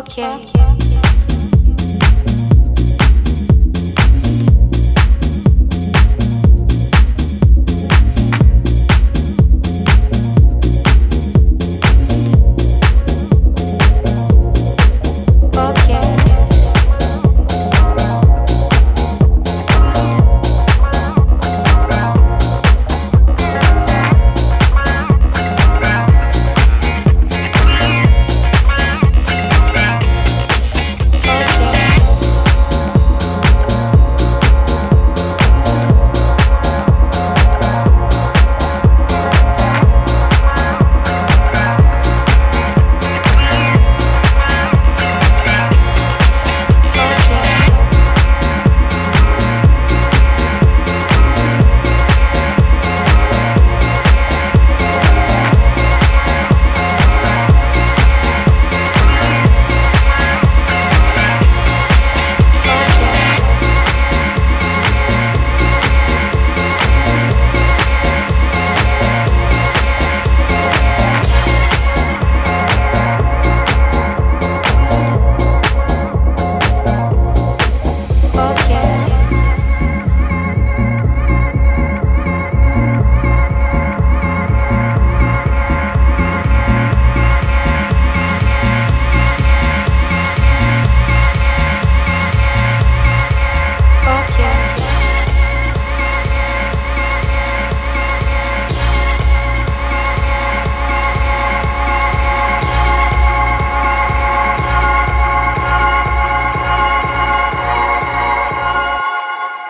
Okay.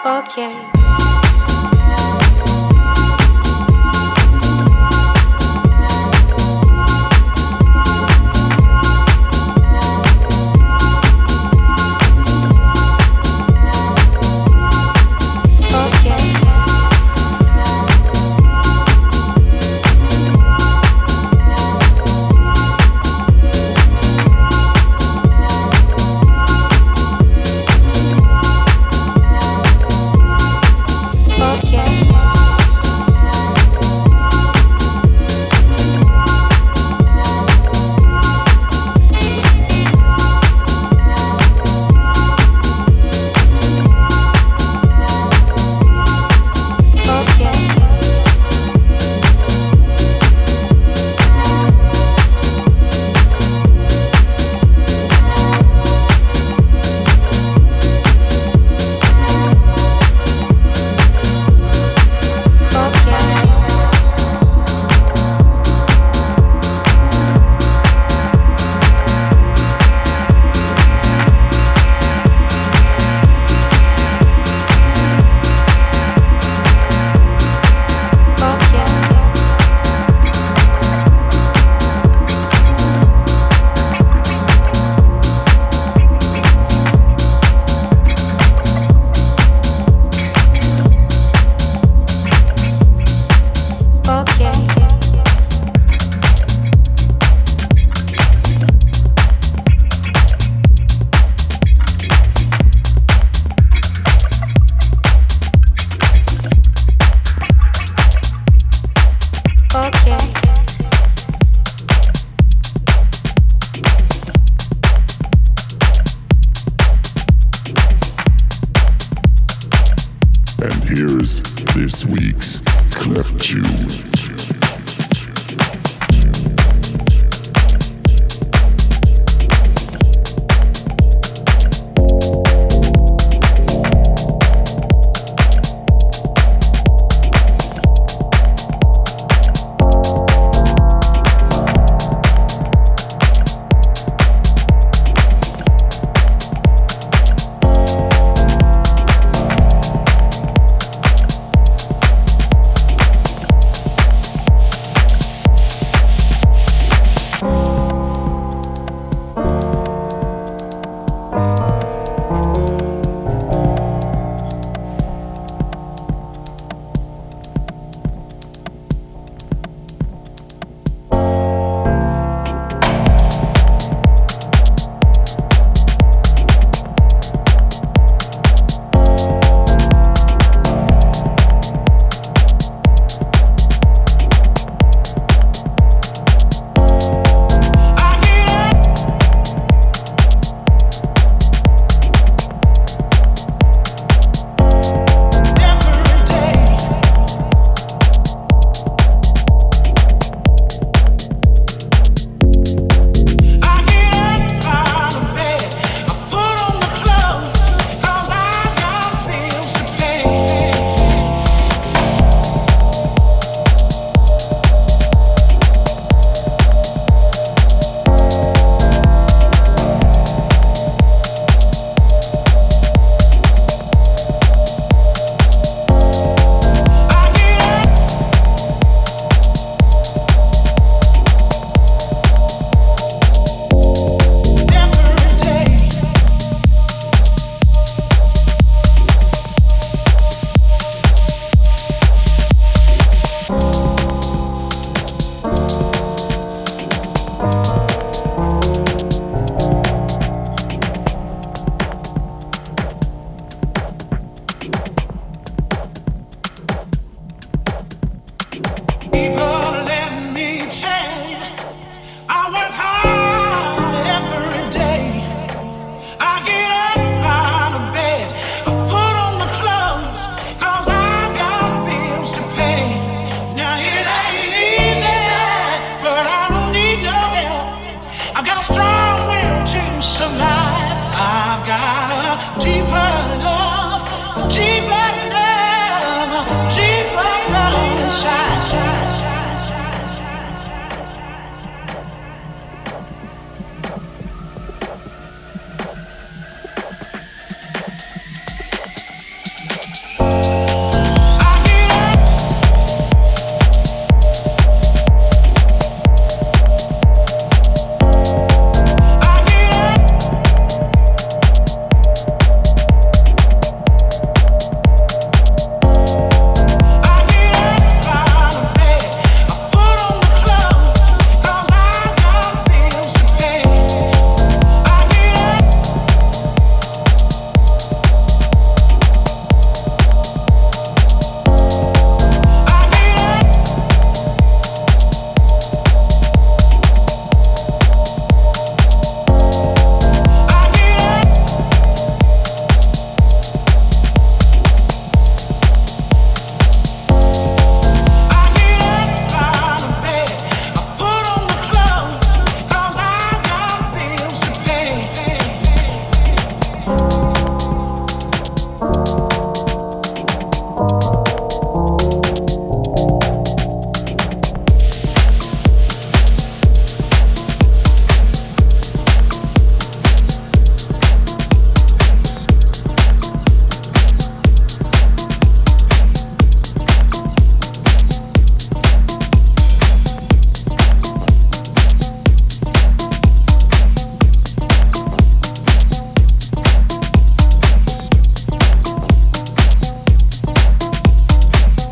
Okay. And here's this week's Claptone.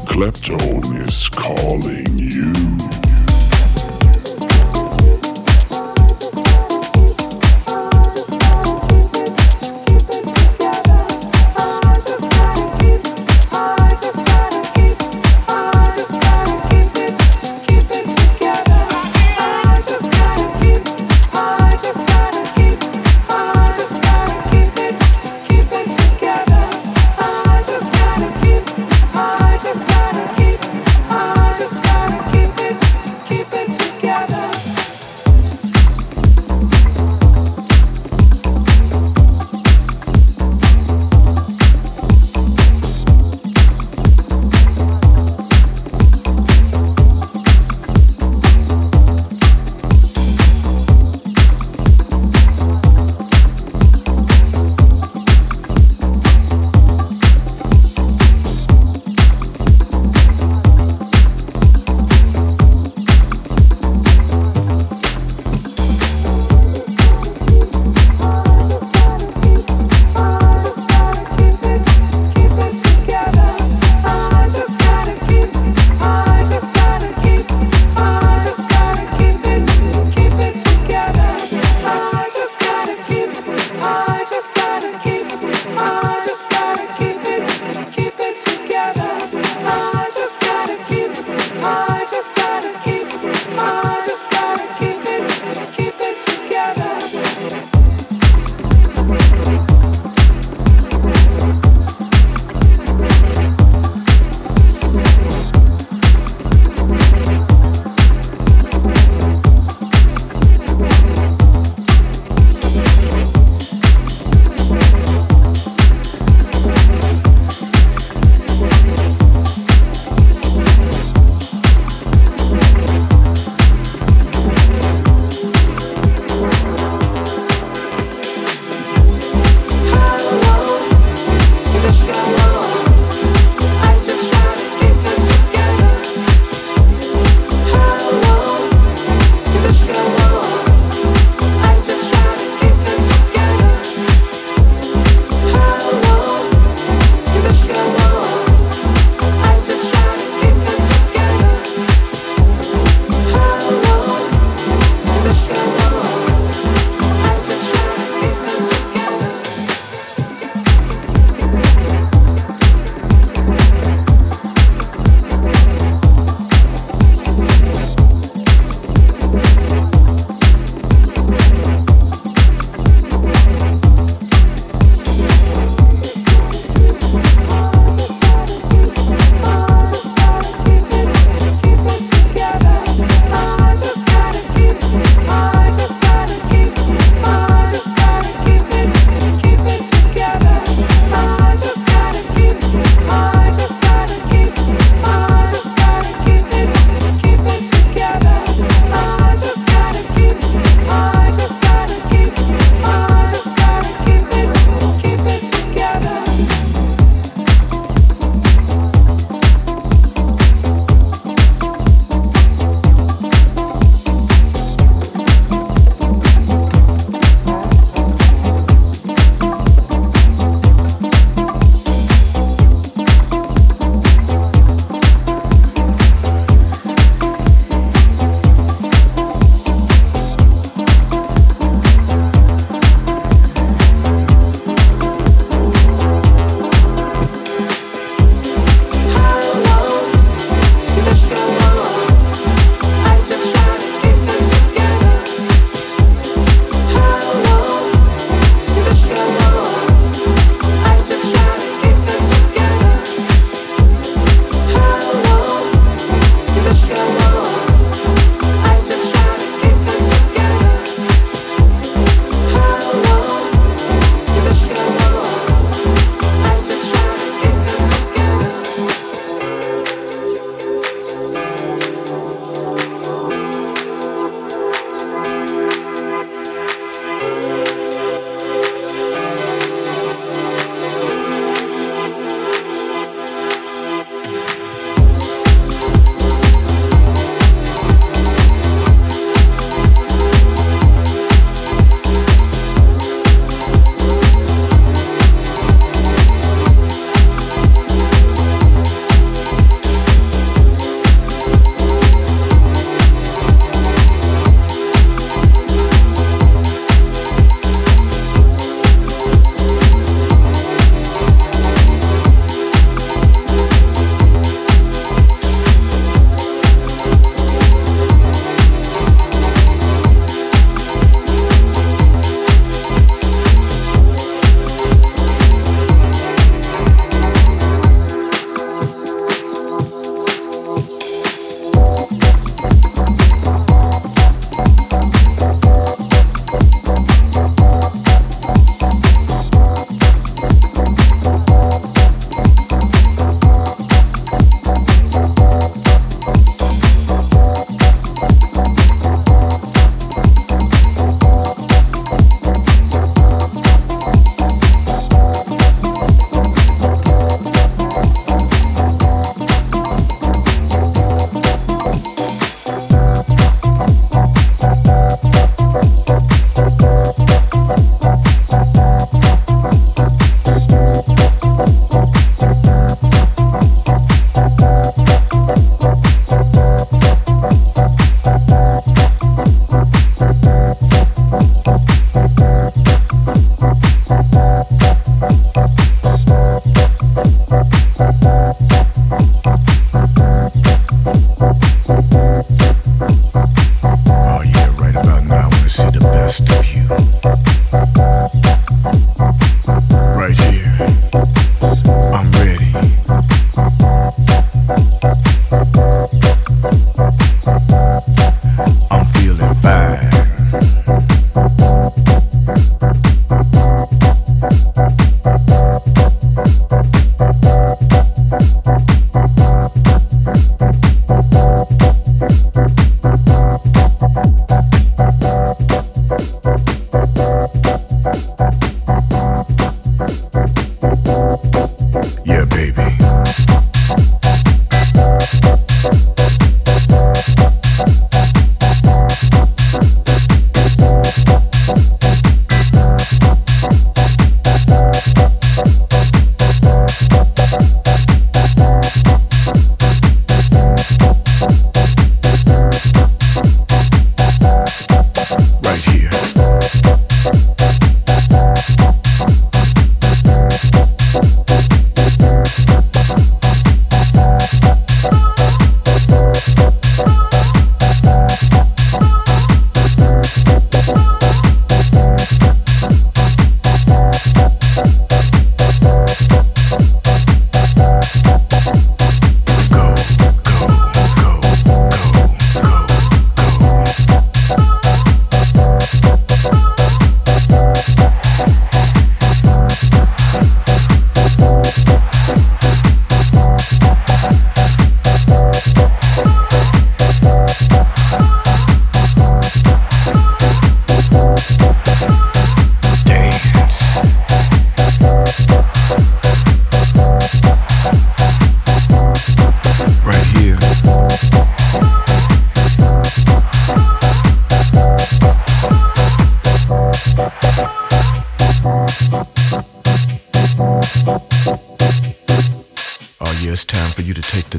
Claptone is calling you.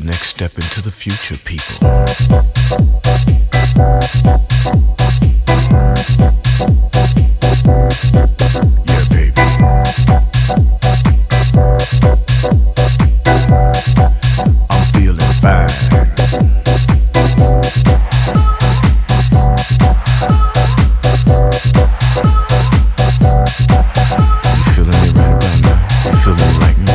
next step into the future, people. Yeah, baby. I'm feeling fine. You feeling it right about now? You feeling like me?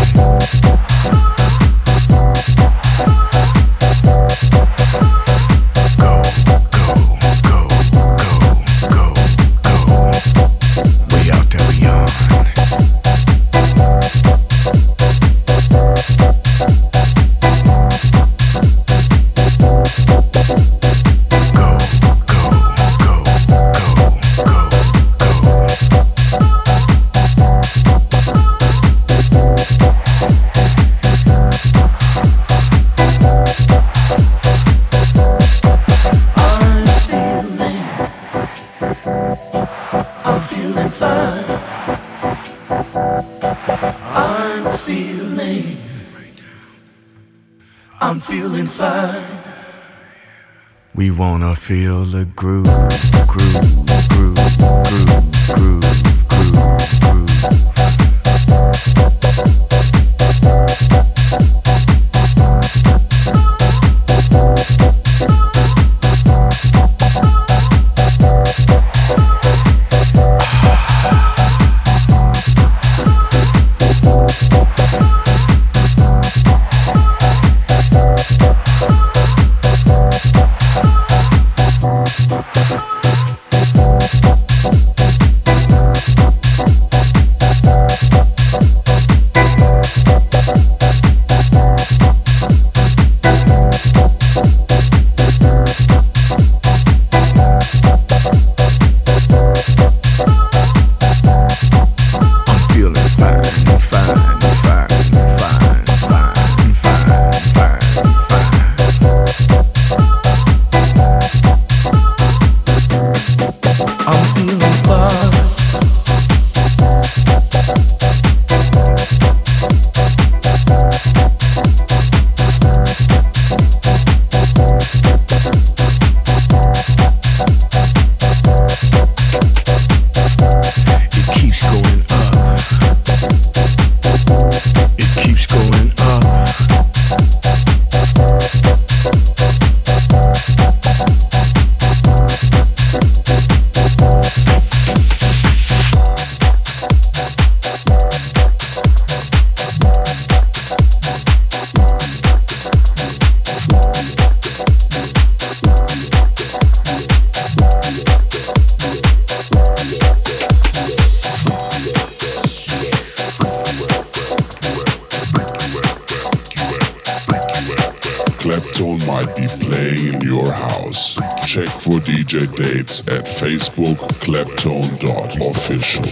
We wanna feel the groove, groove, groove, groove, groove, groove, Claptone might be playing in your house. Check for DJ dates at Facebook claptone.official.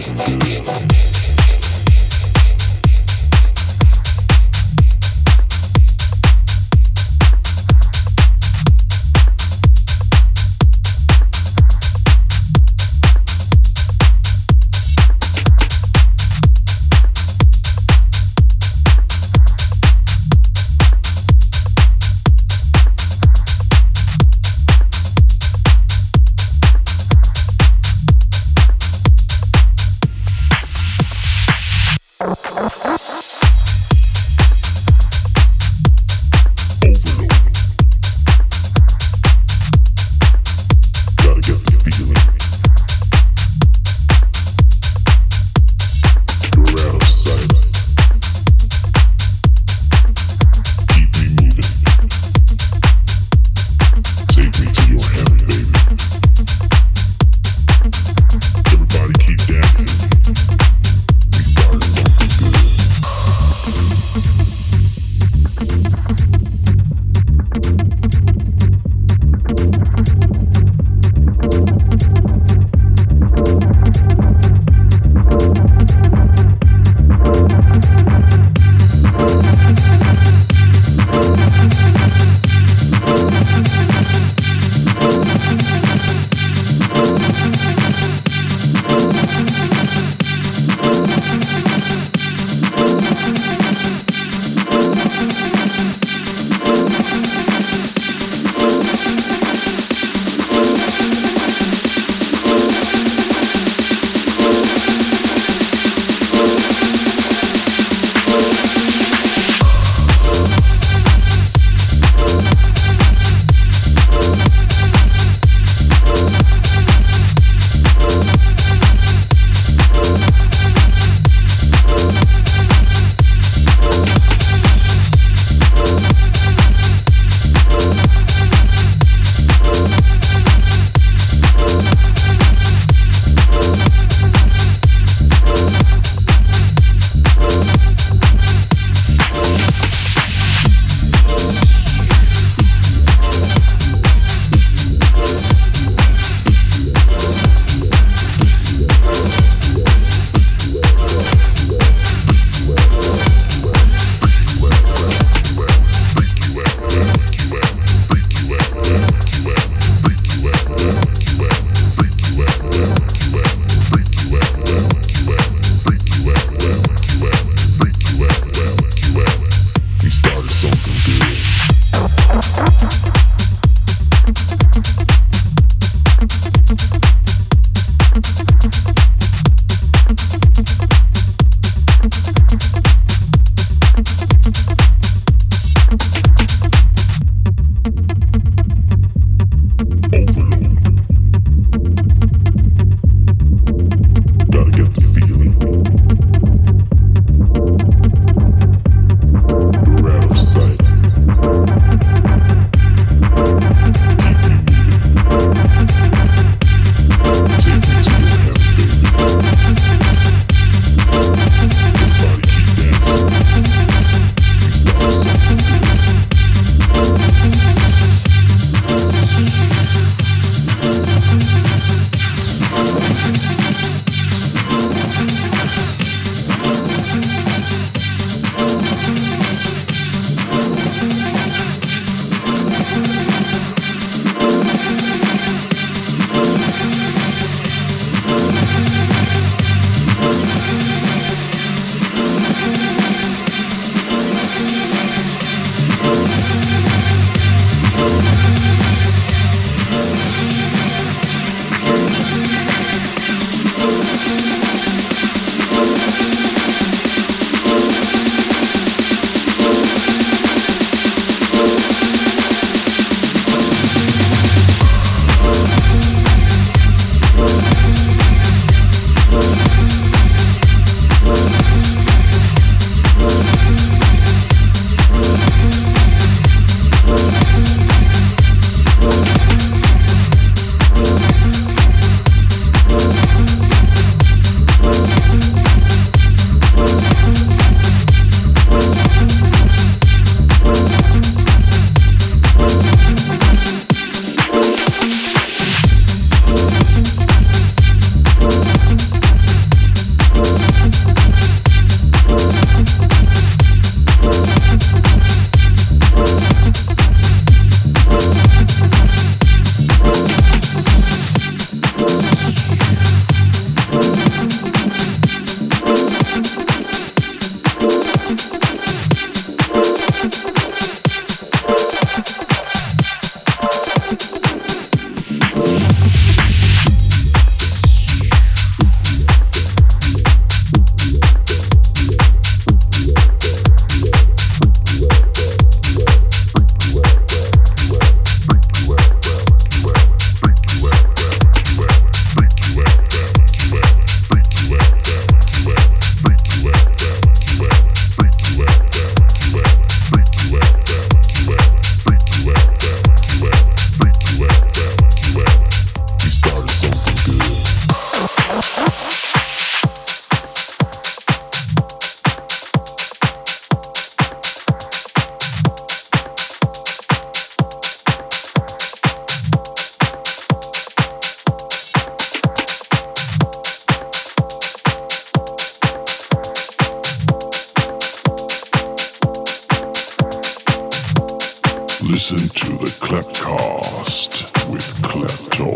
listen to the Clapcast with Claptone.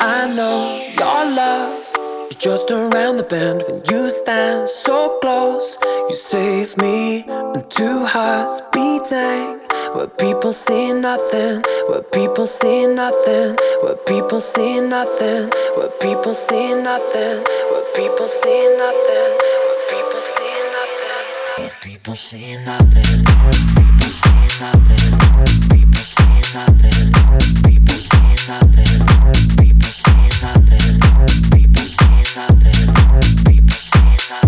I know your love is just around the bend. When you stand so close, you save me. And two hearts beating, where people see nothing, where people see nothing, where people see nothing, where people see nothing, where people see nothing, where people see nothing, where people see nothing, people see nothing, people see nothing, people see nothing, people see nothing, people see nothing, people see nothing, people see nothing, people see nothing.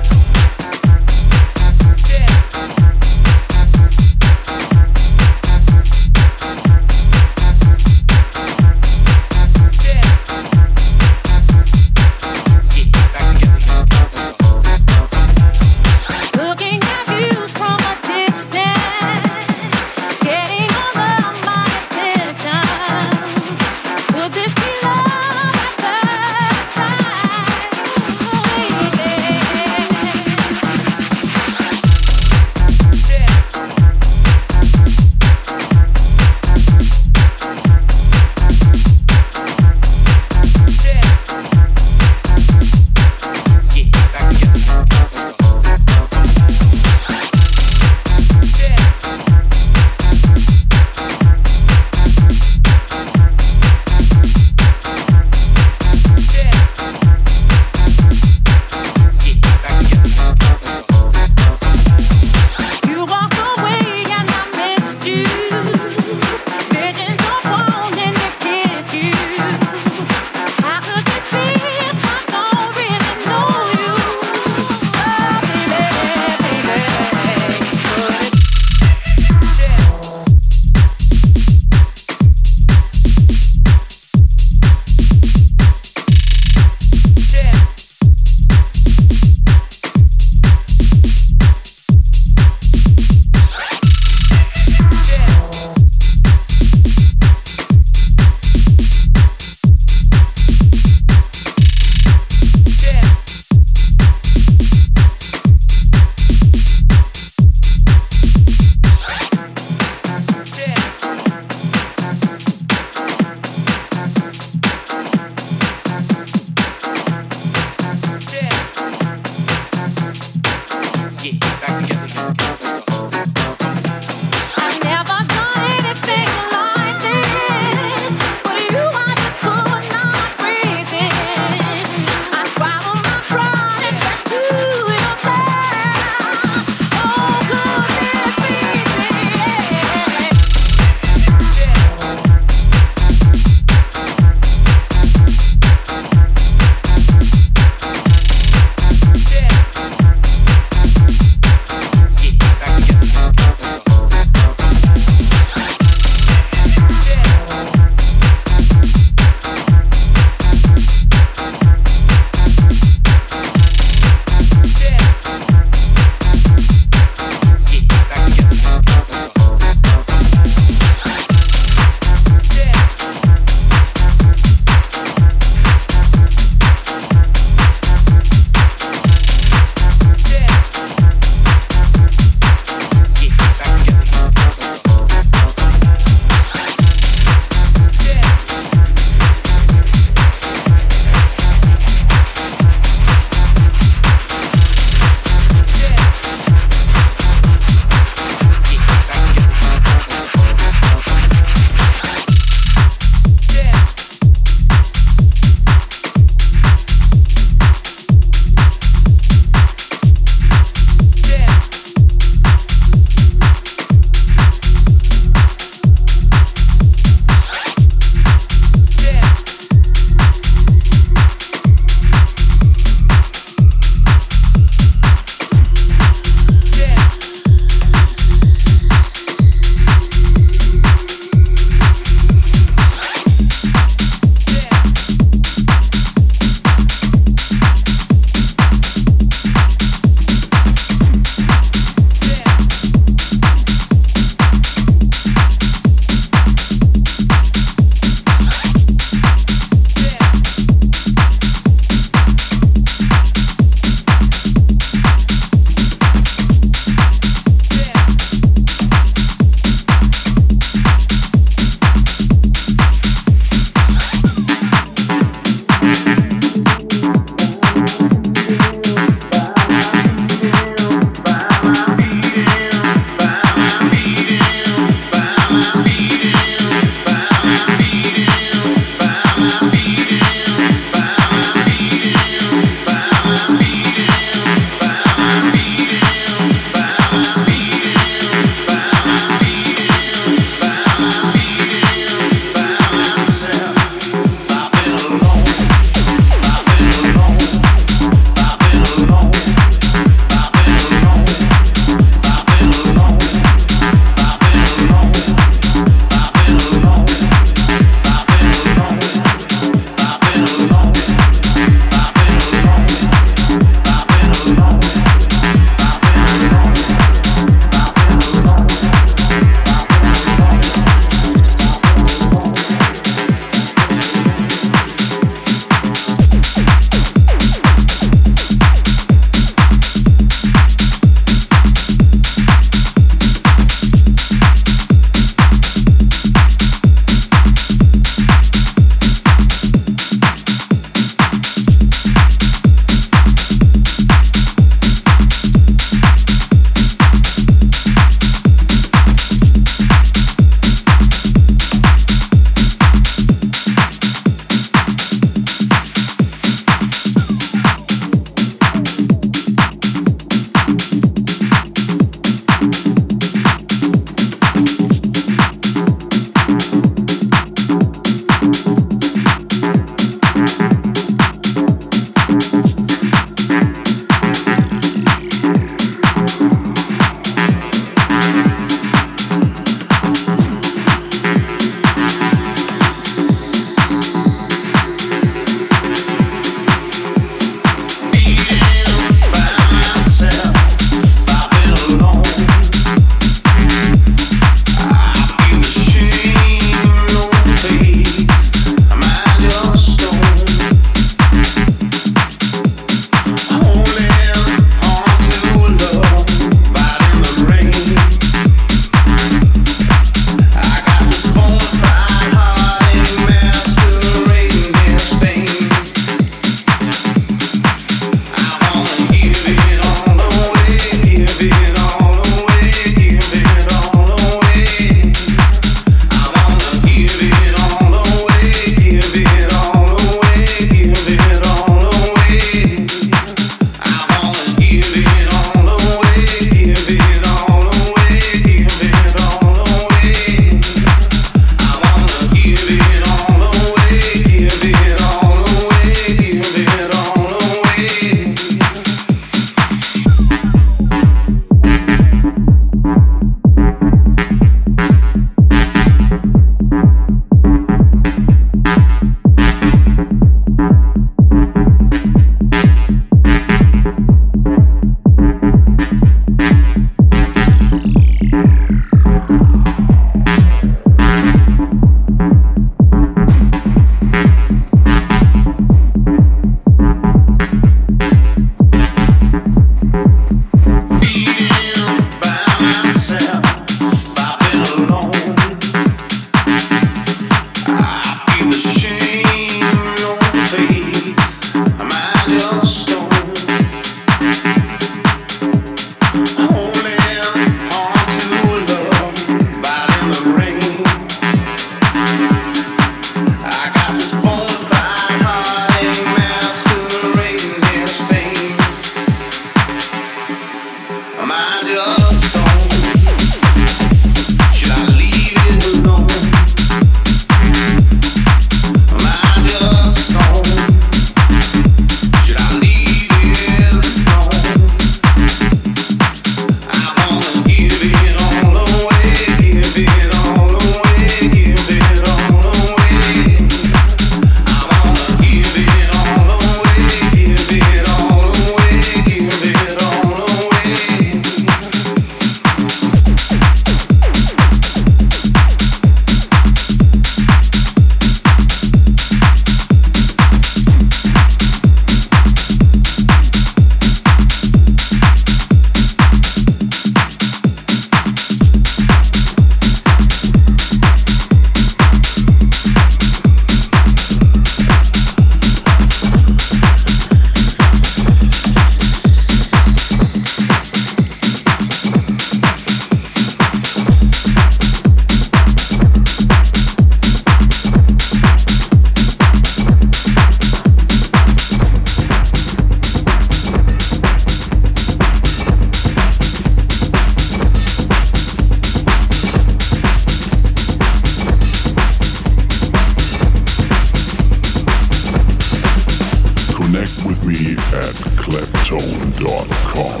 Claptone.com.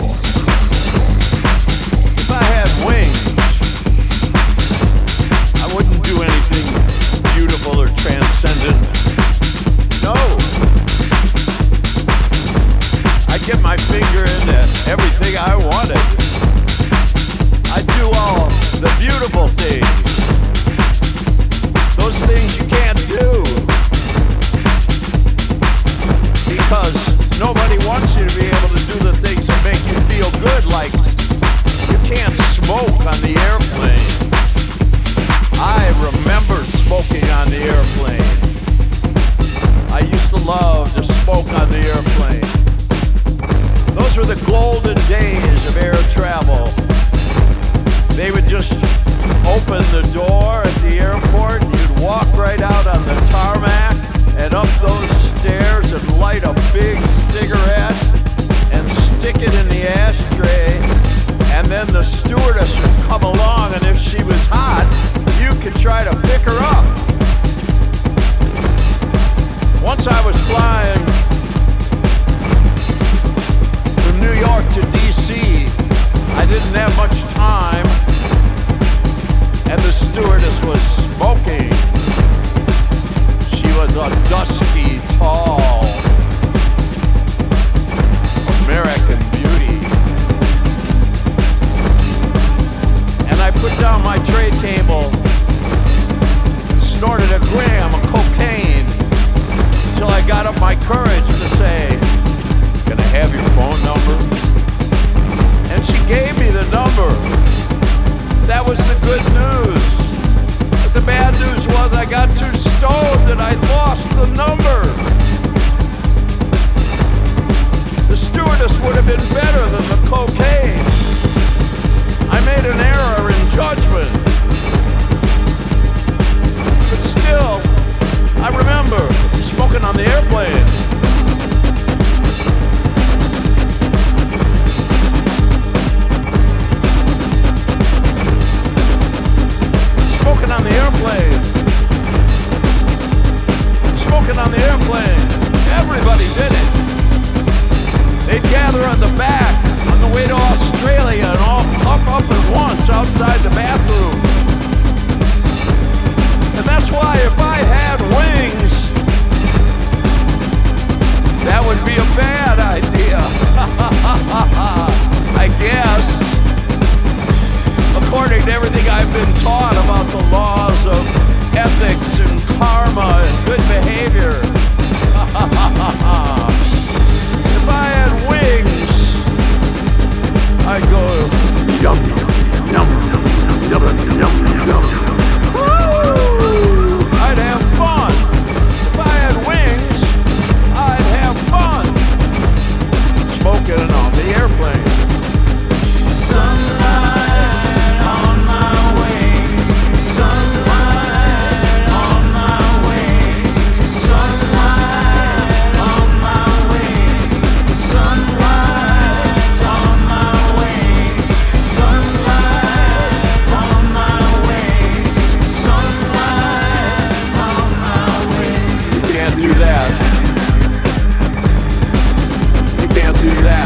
If I had wings, I wouldn't do anything beautiful or transcendent. No. I'd get my finger into everything I wanted. I'd do all the beautiful things. Those things you can't do. Because nobody wants you to be able to do the things that make you feel good, like you can't smoke on the airplane. I remember smoking on the airplane. I used to love to smoke on the airplane. Those were the golden days of air travel. They would just open the door at the airport, and you'd walk right out on the tarmac and up those stairs and light a big cigarette and stick it in the ashtray, and then the stewardess would come along, and if she was hot, you could try to pick her up. Once I was flying from New York to DC, I didn't have much time, and the stewardess was smoking. She was a dusky, tall American beauty. And I put down my tray table and snorted a gram of cocaine until I got up my courage to say, "Can I have your phone number?" And she gave me the number. That was the good news. But the bad news was I got too stoned and I lost the number. The stewardess would have been better than the cocaine. I made an error in judgment. But still, I remember smoking on the airplane. Smoking on the airplane. Smoking on the airplane. Everybody did it. They'd gather on the back on the way to Australia and all puff up at once outside the bathroom. And that's why if I had wings, that would be a bad idea. I guess. According to everything I've been taught about the laws of ethics and karma and good behavior. If I had wings, I'd go yum yum yum yum yum yum. Woo! I'd have fun. If I had wings, I'd have fun. Smoking and on the airplane. Sunlight on my wings. Sunlight on my wings. Sunlight. You can't do that.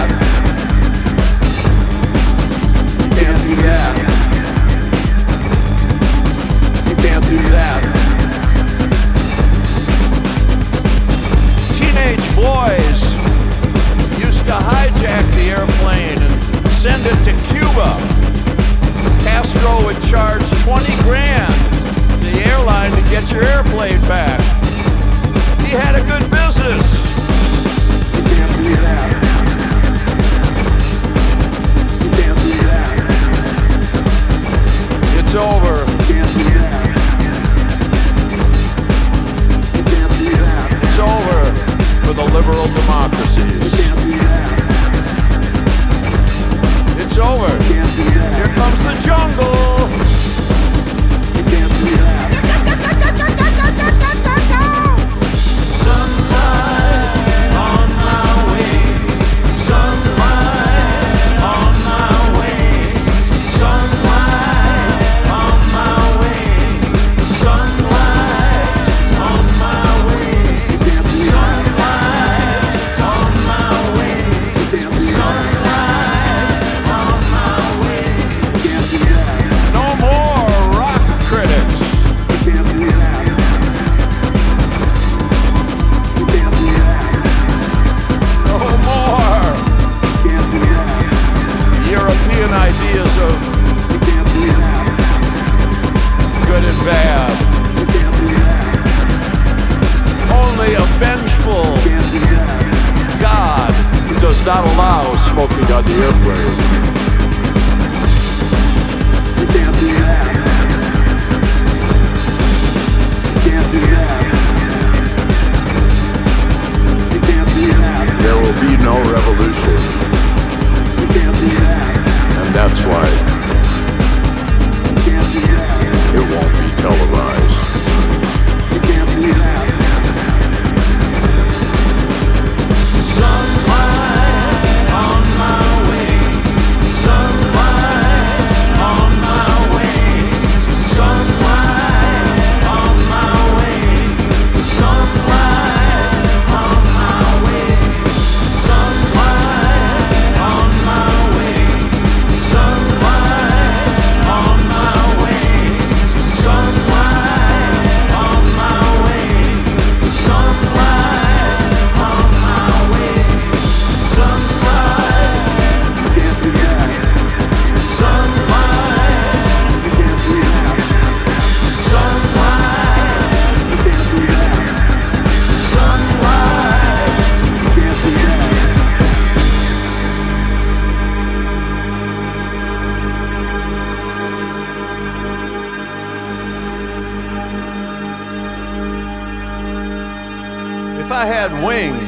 does not allow smoking on the airplane. You can't do that. You can't do that. You can't do that. There will be no revolution. You can't do that. And that's why you can't do that. It won't be televised. You can't do that. Wings.